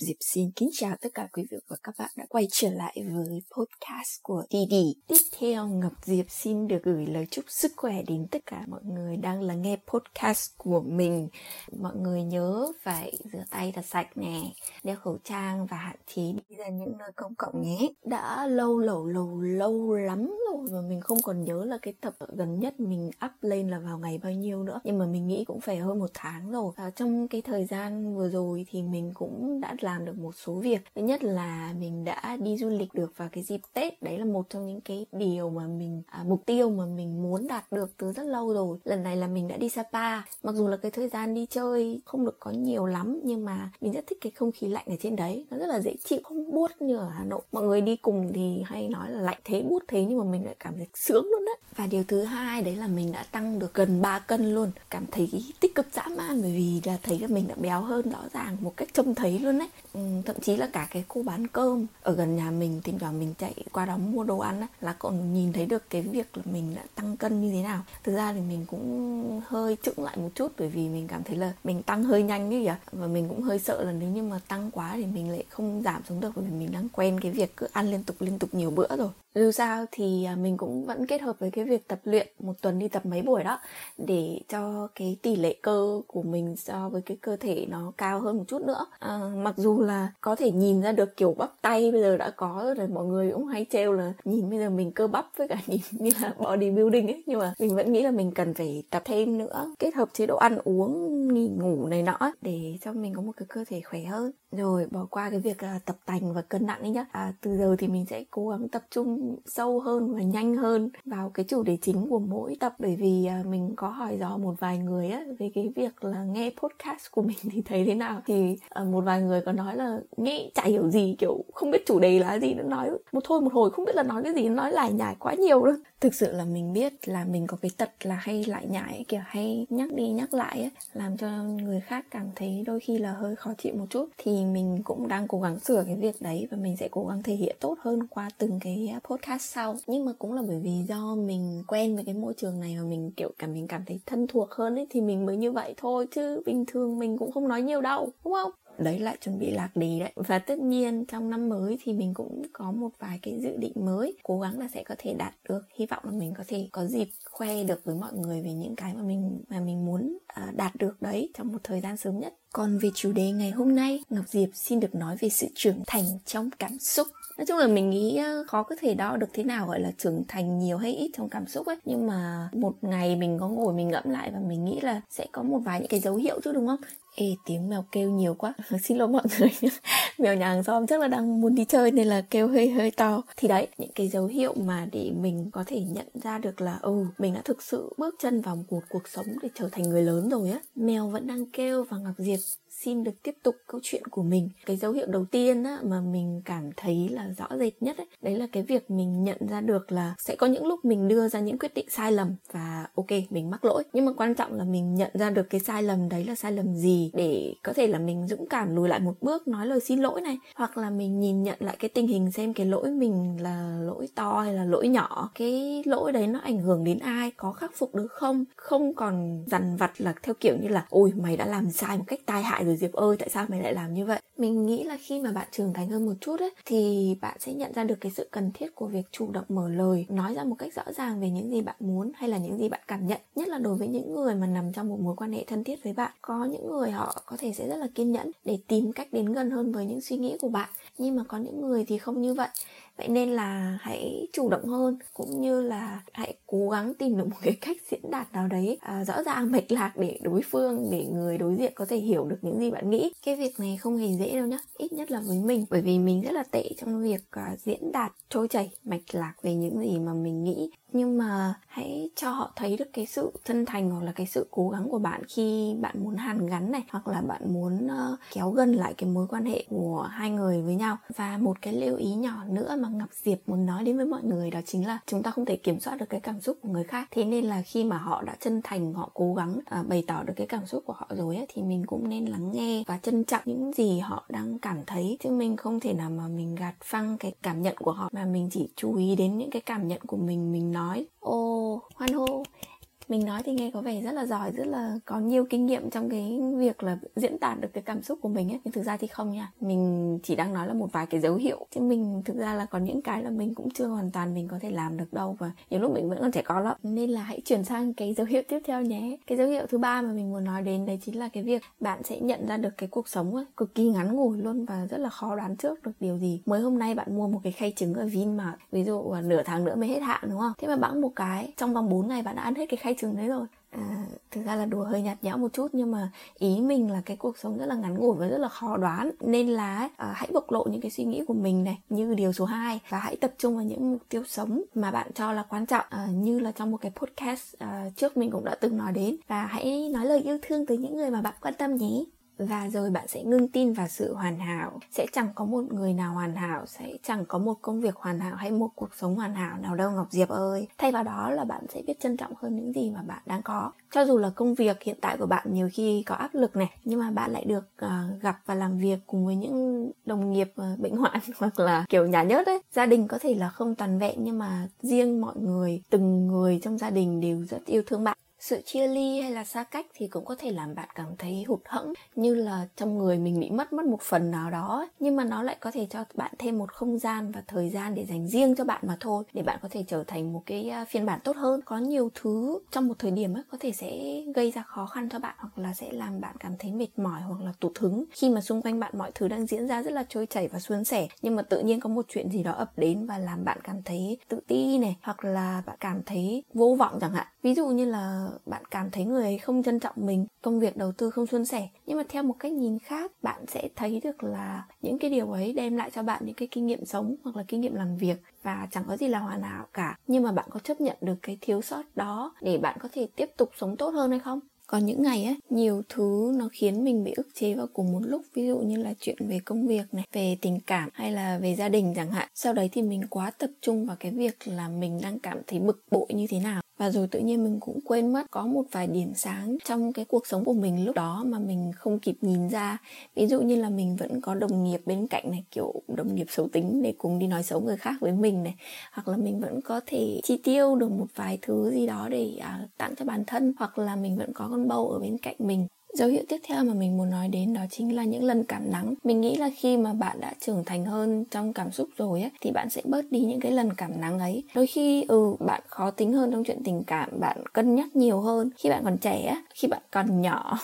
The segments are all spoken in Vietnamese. Diệp xin kính chào tất cả quý vị và các bạn đã quay trở lại với podcast của Di Di. Tiếp theo, Ngọc Diệp xin được gửi lời chúc sức khỏe đến tất cả mọi người đang lắng nghe podcast của mình. Mọi người nhớ phải rửa tay thật sạch nè, đeo khẩu trang và hạn chế đi ra những nơi công cộng nhé. Đã lâu lắm rồi mà mình không còn nhớ là cái tập gần nhất mình up lên là vào ngày bao nhiêu nữa, nhưng mà mình nghĩ cũng phải hơn 1 tháng rồi. Và trong cái thời gian vừa rồi thì mình cũng đã làm được một số việc. Thứ nhất là mình đã đi du lịch được vào cái dịp Tết. Đấy là một trong những cái điều mà mình mục tiêu mà mình muốn đạt được từ rất lâu rồi. Lần này là mình đã đi Sapa. Mặc dù là cái thời gian đi chơi không được có nhiều lắm, nhưng mà mình rất thích cái không khí lạnh ở trên đấy. Nó rất là dễ chịu, không buốt như ở Hà Nội. Mọi người đi cùng thì hay nói là lạnh thế, buốt thế, nhưng mà mình lại cảm thấy sướng luôn đấy. Và điều thứ hai đấy là mình đã tăng được gần 3 cân luôn. Cảm thấy tích cực dã man, bởi vì là thấy là mình đã béo hơn rõ ràng một cách trông thấy luôn đấy. Thậm chí là cả cái cô bán cơm ở gần nhà mình, thỉnh thoảng mình chạy qua đó mua đồ ăn ấy, là còn nhìn thấy được cái việc là mình đã tăng cân như thế nào. Thực ra thì mình cũng hơi chững lại một chút, bởi vì mình cảm thấy là mình tăng hơi nhanh như vậy, và mình cũng hơi sợ là nếu như mà tăng quá thì mình lại không giảm xuống được, bởi vì mình đang quen cái việc cứ ăn liên tục nhiều bữa rồi. Dù sao thì mình cũng vẫn kết hợp với cái việc tập luyện, một tuần đi tập mấy buổi đó, để cho cái tỷ lệ cơ của mình so với cái cơ thể nó cao hơn một chút nữa. Mặc dù là có thể nhìn ra được kiểu bắp tay bây giờ đã có rồi, mọi người cũng hay trêu là nhìn bây giờ mình cơ bắp với cả nhìn như là bodybuilding ấy, nhưng mà mình vẫn nghĩ là mình cần phải tập thêm nữa, kết hợp chế độ ăn uống, nghỉ ngủ này nọ để cho mình có một cái cơ thể khỏe hơn. Rồi bỏ qua cái việc tập tành và cân nặng ấy nhá. Từ giờ thì mình sẽ cố gắng tập trung sâu hơn và nhanh hơn vào cái chủ đề chính của mỗi tập, bởi vì mình có hỏi dò một vài người á về cái việc là nghe podcast của mình thì thấy thế nào, thì một vài người có nói là nghe chả hiểu gì, kiểu không biết chủ đề là gì nữa, nói một hồi không biết là nói cái gì, nói lải nhải quá nhiều luôn. Thực sự là mình biết là mình có cái tật là hay lải nhải ấy, kiểu hay nhắc đi nhắc lại ấy, làm cho người khác cảm thấy đôi khi là hơi khó chịu một chút, thì mình cũng đang cố gắng sửa cái việc đấy và mình sẽ cố gắng thể hiện tốt hơn qua từng cái podcast sau. Nhưng mà cũng là bởi vì do mình quen với cái môi trường này và mình kiểu cảm thấy thân thuộc hơn ấy, thì mình mới như vậy thôi, chứ bình thường mình cũng không nói nhiều đâu, đúng không? Đấy lại chuẩn bị lạc đề đấy. Và tất nhiên trong năm mới thì mình cũng có một vài cái dự định mới, cố gắng là sẽ có thể đạt được. Hy vọng là mình có thể có dịp khoe được với mọi người về những cái mà mình muốn đạt được đấy trong một thời gian sớm nhất. Còn về chủ đề ngày hôm nay, Ngọc Diệp xin được nói về sự trưởng thành trong cảm xúc. Nói chung là mình nghĩ khó có thể đo được thế nào gọi là trưởng thành nhiều hay ít trong cảm xúc ấy, nhưng mà một ngày mình có ngồi mình ngẫm lại và mình nghĩ là sẽ có một vài những cái dấu hiệu chứ, đúng không? Tiếng mèo kêu nhiều quá. Xin lỗi mọi người. Mèo nhà hàng xóm chắc là đang muốn đi chơi nên là kêu hơi to. Thì đấy, những cái dấu hiệu mà để mình có thể nhận ra được là mình đã thực sự bước chân vào một cuộc sống để trở thành người lớn rồi á. Mèo vẫn đang kêu và Ngọc Diệp xin được tiếp tục câu chuyện của mình. Cái dấu hiệu đầu tiên á, mà mình cảm thấy là rõ rệt nhất ấy, đấy là cái việc mình nhận ra được là sẽ có những lúc mình đưa ra những quyết định sai lầm và ok, mình mắc lỗi. Nhưng mà quan trọng là mình nhận ra được cái sai lầm đấy là sai lầm gì, để có thể là mình dũng cảm lùi lại một bước, nói lời xin lỗi này, hoặc là mình nhìn nhận lại cái tình hình xem cái lỗi mình là lỗi to hay là lỗi nhỏ, cái lỗi đấy nó ảnh hưởng đến ai, có khắc phục được không, không còn dằn vặt là theo kiểu như là ôi mày đã làm sai một cách tai hại rồi Diệp ơi, tại sao mày lại làm như vậy. Mình nghĩ là khi mà bạn trưởng thành hơn một chút ấy, thì bạn sẽ nhận ra được cái sự cần thiết của việc chủ động mở lời, nói ra một cách rõ ràng về những gì bạn muốn hay là những gì bạn cảm nhận. Nhất là đối với những người mà nằm trong một mối quan hệ thân thiết với bạn. Có những người họ có thể sẽ rất là kiên nhẫn để tìm cách đến gần hơn với những suy nghĩ của bạn, nhưng mà có những người thì không như vậy. Vậy nên là hãy chủ động hơn, cũng như là hãy cố gắng tìm được một cái cách diễn đạt nào đấy rõ ràng mạch lạc để đối phương, để người đối diện có thể hiểu được những gì bạn nghĩ. Cái việc này không hề dễ đâu nhá, ít nhất là với mình, bởi vì mình rất là tệ trong việc diễn đạt trôi chảy mạch lạc về những gì mà mình nghĩ. Nhưng mà hãy cho họ thấy được cái sự chân thành hoặc là cái sự cố gắng của bạn khi bạn muốn hàn gắn này, hoặc là bạn muốn kéo gần lại cái mối quan hệ của hai người với nhau. Và một cái lưu ý nhỏ nữa mà Ngọc Diệp muốn nói đến với mọi người, đó chính là chúng ta không thể kiểm soát được cái cảm xúc của người khác. Thế nên là khi mà họ đã chân thành, họ cố gắng bày tỏ được cái cảm xúc của họ rồi ấy, thì mình cũng nên lắng nghe và trân trọng những gì họ đang cảm thấy. Chứ mình không thể nào mà mình gạt phăng cái cảm nhận của họ, mà mình chỉ chú ý đến những cái cảm nhận của mình nói ô hoan hô Mình nói thì nghe có vẻ rất là giỏi, rất là có nhiều kinh nghiệm trong cái việc là diễn tả được cái cảm xúc của mình ấy. Nhưng thực ra thì không nha. Mình chỉ đang nói là một vài cái dấu hiệu. Chứ mình thực ra là có những cái là mình cũng chưa hoàn toàn mình có thể làm được đâu. Và nhiều lúc mình vẫn còn trẻ con lắm. Nên là hãy chuyển sang cái dấu hiệu tiếp theo nhé. Cái dấu hiệu thứ ba mà mình muốn nói đến đấy chính là cái việc bạn sẽ nhận ra được cái cuộc sống ấy, cực kỳ ngắn ngủi luôn và rất là khó đoán trước được điều gì. Mới hôm nay bạn mua một cái khay trứng ở Vin mà ví dụ nửa tháng nữa mới hết hạn đúng không? Thế mà bẵng một cái trong vòng 4 ngày bạn đã ăn hết cái khay trứng đấy rồi. Thực ra là đùa hơi nhạt nhẽo một chút, nhưng mà ý mình là cái cuộc sống rất là ngắn ngủi và rất là khó đoán. Nên là hãy bộc lộ những cái suy nghĩ của mình này, như điều số 2. Và hãy tập trung vào những mục tiêu sống mà bạn cho là quan trọng, như là trong một cái podcast trước mình cũng đã từng nói đến. Và hãy nói lời yêu thương tới những người mà bạn quan tâm nhé. Và rồi bạn sẽ ngưng tin vào sự hoàn hảo. Sẽ chẳng có một người nào hoàn hảo, sẽ chẳng có một công việc hoàn hảo hay một cuộc sống hoàn hảo nào đâu Ngọc Diệp ơi. Thay vào đó là bạn sẽ biết trân trọng hơn những gì mà bạn đang có. Cho dù là công việc hiện tại của bạn nhiều khi có áp lực này, nhưng mà bạn lại được gặp và làm việc cùng với những đồng nghiệp bệnh hoạn hoặc là kiểu nhả nhớt ấy. Gia đình có thể là không toàn vẹn, nhưng mà riêng mọi người, từng người trong gia đình đều rất yêu thương bạn. Sự chia ly hay là xa cách thì cũng có thể làm bạn cảm thấy hụt hẫng, như là trong người mình bị mất một phần nào đó. Nhưng mà nó lại có thể cho bạn thêm một không gian và thời gian để dành riêng cho bạn mà thôi, để bạn có thể trở thành một cái phiên bản tốt hơn. Có nhiều thứ trong một thời điểm ấy, có thể sẽ gây ra khó khăn cho bạn, hoặc là sẽ làm bạn cảm thấy mệt mỏi hoặc là tụt hứng. Khi mà xung quanh bạn mọi thứ đang diễn ra rất là trôi chảy và suôn sẻ, nhưng mà tự nhiên có một chuyện gì đó ập đến và làm bạn cảm thấy tự ti này, hoặc là bạn cảm thấy vô vọng chẳng hạn. Ví dụ như là bạn cảm thấy người ấy không trân trọng mình, công việc đầu tư không suôn sẻ. Nhưng mà theo một cách nhìn khác, bạn sẽ thấy được là những cái điều ấy đem lại cho bạn những cái kinh nghiệm sống hoặc là kinh nghiệm làm việc. Và chẳng có gì là hoàn hảo cả, nhưng mà bạn có chấp nhận được cái thiếu sót đó để bạn có thể tiếp tục sống tốt hơn hay không? Còn những ngày ấy, nhiều thứ nó khiến mình bị ức chế vào cùng một lúc. Ví dụ như là chuyện về công việc này, về tình cảm hay là về gia đình chẳng hạn. Sau đấy thì mình quá tập trung vào cái việc là mình đang cảm thấy bực bội như thế nào. Và rồi tự nhiên mình cũng quên mất có một vài điểm sáng trong cái cuộc sống của mình lúc đó mà mình không kịp nhìn ra. Ví dụ như là mình vẫn có đồng nghiệp bên cạnh này, kiểu đồng nghiệp xấu tính để cùng đi nói xấu người khác với mình này. Hoặc là mình vẫn có thể chi tiêu được một vài thứ gì đó để tặng cho bản thân. Hoặc là mình vẫn có con bầu ở bên cạnh mình. Dấu hiệu tiếp theo mà mình muốn nói đến đó chính là những lần cảm nắng. Mình nghĩ là khi mà bạn đã trưởng thành hơn trong cảm xúc rồi ấy, thì bạn sẽ bớt đi những cái lần cảm nắng ấy. Đôi khi bạn khó tính hơn trong chuyện tình cảm, bạn cân nhắc nhiều hơn. Khi bạn còn trẻ, khi bạn còn nhỏ,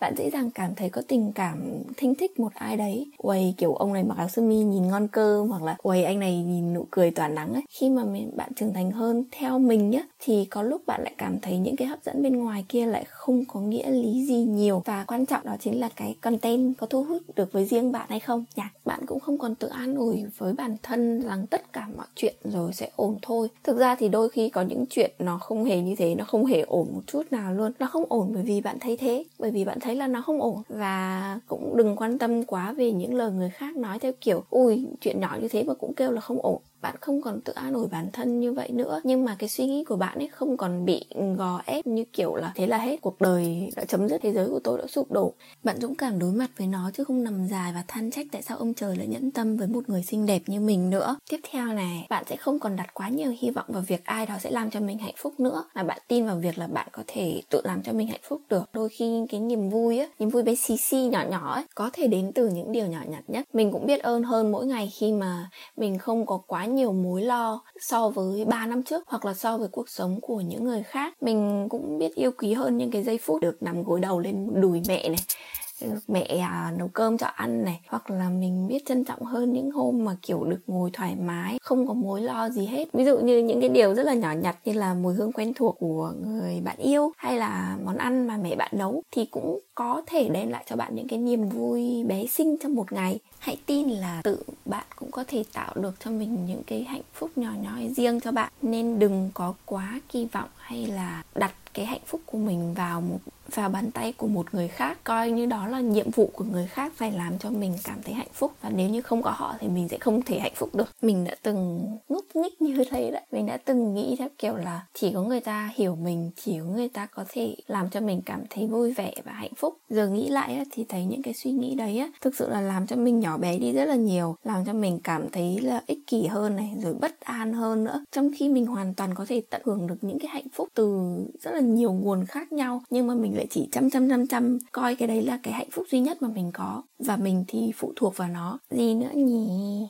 bạn dễ dàng cảm thấy có tình cảm thinh thích một ai đấy. Uầy, kiểu ông này mặc áo sơ mi nhìn ngon cơ, hoặc là uầy, anh này nhìn nụ cười tỏa nắng ấy. Khi mà bạn trưởng thành hơn, theo mình nhá, thì có lúc bạn lại cảm thấy những cái hấp dẫn bên ngoài kia lại không có nghĩa lý gì nhiều. Và quan trọng đó chính là cái content có thu hút được với riêng bạn hay không nhỉ? Bạn cũng không còn tự an ủi với bản thân rằng tất cả mọi chuyện rồi sẽ ổn thôi. Thực ra thì đôi khi có những chuyện nó không hề như thế, nó không hề ổn một chút nào luôn. Nó không ổn bởi vì bạn thấy thế, bởi vì bạn thấy là nó không ổn. Và cũng đừng quan tâm quá về những lời người khác nói theo kiểu ui, chuyện nhỏ như thế mà cũng kêu là không ổn. Bạn không còn tự an ủi bản thân như vậy nữa, nhưng mà cái suy nghĩ của bạn ấy không còn bị gò ép như kiểu là thế là hết, cuộc đời đã chấm dứt, thế giới của tôi đã sụp đổ. Bạn dũng cảm đối mặt với nó chứ không nằm dài và than trách tại sao ông trời lại nhẫn tâm với một người xinh đẹp như mình nữa. Tiếp theo này, bạn sẽ không còn đặt quá nhiều hy vọng vào việc ai đó sẽ làm cho mình hạnh phúc nữa, mà bạn tin vào việc là bạn có thể tự làm cho mình hạnh phúc được. Đôi khi cái niềm vui á, niềm vui bé xì xì nhỏ nhỏ ấy, có thể đến từ những điều nhỏ nhặt nhất. Mình cũng biết ơn hơn mỗi ngày khi mà mình không có quá nhiều mối lo so với 3 năm trước, hoặc là so với cuộc sống của những người khác. Mình cũng biết yêu quý hơn những cái giây phút được nằm gối đầu lên đùi mẹ này, mẹ nấu cơm cho ăn này, hoặc là mình biết trân trọng hơn những hôm mà kiểu được ngồi thoải mái, không có mối lo gì hết. Ví dụ như những cái điều rất là nhỏ nhặt như là mùi hương quen thuộc của người bạn yêu, hay là món ăn mà mẹ bạn nấu, thì cũng có thể đem lại cho bạn những cái niềm vui bé xinh trong một ngày. Hãy tin là tự bạn cũng có thể tạo được cho mình những cái hạnh phúc nhỏ nhoi riêng cho bạn. Nên đừng có quá kỳ vọng hay là đặt cái hạnh phúc của mình vào bàn tay của một người khác, coi như đó là nhiệm vụ của người khác phải làm cho mình cảm thấy hạnh phúc, và nếu như không có họ thì mình sẽ không thể hạnh phúc được. Mình đã từng núp nhích như thế đấy. Mình đã từng nghĩ theo kiểu là chỉ có người ta hiểu mình, chỉ có người ta có thể làm cho mình cảm thấy vui vẻ và hạnh phúc. Giờ nghĩ lại thì thấy những cái suy nghĩ đấy thực sự là làm cho mình nhỏ bé đi rất là nhiều, làm cho mình cảm thấy là ích kỷ hơn này, rồi bất an hơn nữa, trong khi mình hoàn toàn có thể tận hưởng được những cái hạnh phúc từ rất là nhiều nguồn khác nhau, nhưng mà mình lại chỉ chăm coi cái đấy là cái hạnh phúc duy nhất mà mình có, và mình thì phụ thuộc vào nó. Gì nữa nhỉ?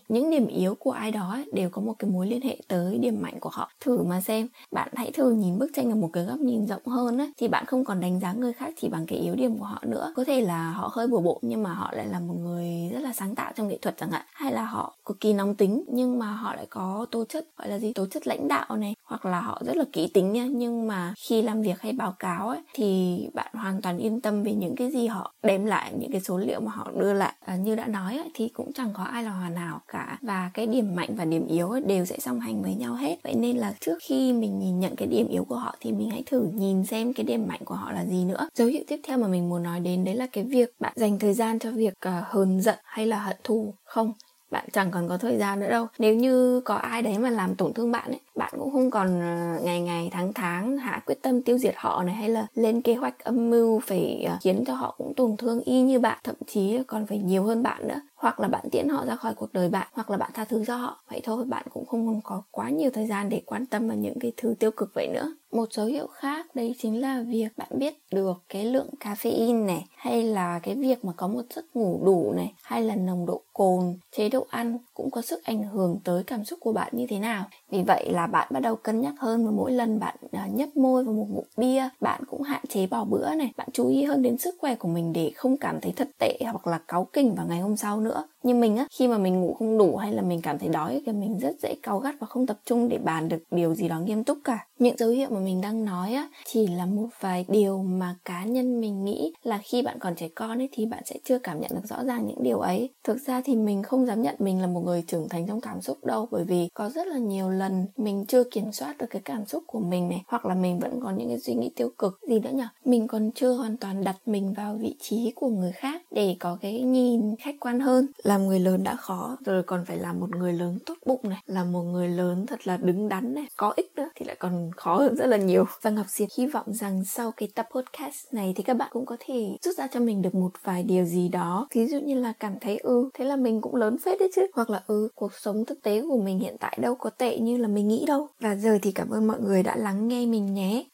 Những điểm yếu của ai đó đều có một cái mối liên hệ tới điểm mạnh của họ. Thử mà xem, bạn hãy thử nhìn bức tranh ở một cái góc nhìn rộng hơn ấy, thì bạn không còn đánh giá người khác chỉ bằng cái yếu điểm của họ nữa. Có thể là họ hơi bừa bộn nhưng mà họ lại là một người rất là sáng tạo trong nghệ thuật chẳng hạn, hay là họ cực kỳ nóng tính nhưng mà họ lại có tố chất gọi là gì, tố chất lãnh đạo này, hoặc là họ rất là kỹ tính nha, nhưng mà khi làm việc hay báo cáo ấy thì bạn hoàn toàn yên tâm về những cái gì họ đem lại, những cái số liệu mà họ đưa lại. Như đã nói ấy, thì cũng chẳng có ai là hoàn hảo cả, và cái điểm mạnh và điểm yếu ấy đều sẽ song hành với nhau hết. Vậy nên là trước khi mình nhìn nhận cái điểm yếu của họ thì mình hãy thử nhìn xem cái điểm mạnh của họ là gì nữa. Dấu hiệu tiếp theo mà mình muốn nói đến đấy là cái việc bạn dành thời gian cho việc hờn giận hay là hận thù. Không, bạn chẳng còn có thời gian nữa đâu. Nếu như có ai đấy mà làm tổn thương bạn ấy, bạn cũng không còn ngày tháng hạ quyết tâm tiêu diệt họ này, hay là lên kế hoạch âm mưu phải khiến cho họ cũng tổn thương y như bạn, thậm chí còn phải nhiều hơn bạn nữa. Hoặc là bạn tiễn họ ra khỏi cuộc đời bạn, hoặc là bạn tha thứ cho họ. Vậy thôi, bạn cũng không có quá nhiều thời gian để quan tâm vào những cái thứ tiêu cực vậy nữa. Một dấu hiệu khác đấy chính là việc bạn biết được cái lượng caffeine này, hay là cái việc mà có một giấc ngủ đủ này, hay là nồng độ cồn, chế độ ăn cũng có sức ảnh hưởng tới cảm xúc của bạn như thế nào. Vì vậy là bạn bắt đầu cân nhắc hơn, và mỗi lần bạn nhấp môi vào một ngụm bia, bạn cũng hạn chế bỏ bữa này, bạn chú ý hơn đến sức khỏe của mình để không cảm thấy thật tệ hoặc là cáu kỉnh vào ngày hôm sau nữa. Nhưng mình á, khi mà mình ngủ không đủ hay là mình cảm thấy đói thì mình rất dễ cáu gắt và không tập trung để bàn được điều gì đó nghiêm túc cả. Những dấu hiệu mà mình đang nói á chỉ là một vài điều mà cá nhân mình nghĩ là khi bạn còn trẻ con ấy thì bạn sẽ chưa cảm nhận được rõ ràng những điều ấy. Thực ra thì mình không dám nhận mình là một người trưởng thành trong cảm xúc đâu, bởi vì có rất là nhiều lần mình chưa kiểm soát được cái cảm xúc của mình này, hoặc là mình vẫn có những cái suy nghĩ tiêu cực. Gì nữa nhỉ? Mình còn chưa hoàn toàn đặt mình vào vị trí của người khác để có cái nhìn khách quan hơn. Làm người lớn đã khó rồi còn phải làm một người lớn tốt bụng này, làm một người lớn thật là đứng đắn này, có ích nữa thì lại còn khó hơn rất là nhiều. Và Ngọc Diệp hy vọng rằng sau cái tập podcast này thì các bạn cũng có thể rút ra cho mình được một vài điều gì đó. Ví dụ như là cảm thấy thế là mình cũng lớn phết đấy chứ, hoặc là cuộc sống thực tế của mình hiện tại đâu có tệ như là mình nghĩ đâu. Và giờ thì cảm ơn mọi người đã lắng nghe mình nhé.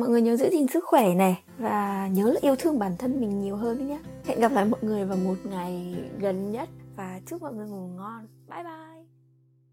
Mọi người nhớ giữ gìn sức khỏe này, và nhớ là yêu thương bản thân mình nhiều hơn đấy nhé. Hẹn gặp lại mọi người vào một ngày gần nhất, và chúc mọi người ngủ ngon. Bye bye.